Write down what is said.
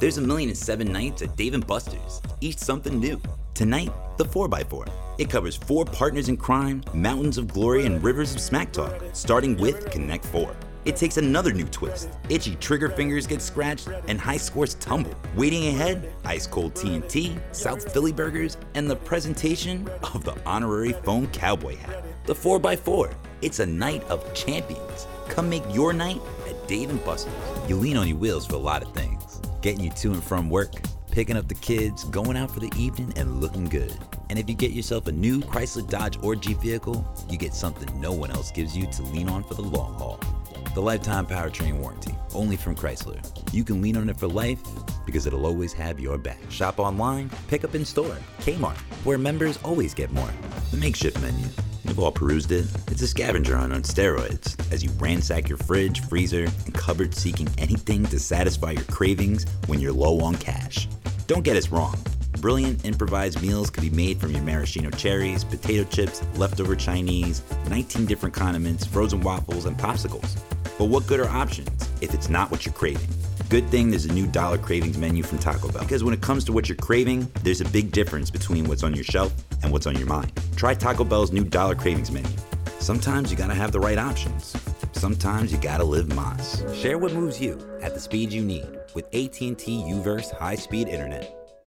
There's a million and seven nights at Dave & Buster's, each something new. Tonight, the 4x4. It covers four partners in crime, mountains of glory, and rivers of smack talk, starting with Connect Four. It takes another new twist. Itchy trigger fingers get scratched, and high scores tumble. Waiting ahead, ice-cold TNT, South Philly burgers, and the presentation of the honorary foam cowboy hat. The 4x4. It's a night of champions. Come make your night at Dave & Buster's. You lean on your wheels for a lot of things. Getting you to and from work, picking up the kids, going out for the evening, and looking good. And if you get yourself a new Chrysler, Dodge, or Jeep vehicle, you get something no one else gives you to lean on for the long haul. The lifetime powertrain warranty, only from Chrysler. You can lean on it for life because it'll always have your back. Shop online, pick up in store. Kmart, where members always get more. The makeshift menu. You've all perused it. It's a scavenger hunt on steroids as you ransack your fridge, freezer, and cupboard seeking anything to satisfy your cravings when you're low on cash. Don't get us wrong. Brilliant improvised meals can be made from your maraschino cherries, potato chips, leftover Chinese, 19 different condiments, frozen waffles, and popsicles. But what good are options if it's not what you're craving? Good thing there's a new dollar cravings menu from Taco Bell. Because when it comes to what you're craving, there's a big difference between what's on your shelf and what's on your mind. Try Taco Bell's new dollar cravings menu. Sometimes you gotta have the right options. Sometimes you gotta live Moss. Share what moves you at the speed you need with AT&T U-verse high-speed internet.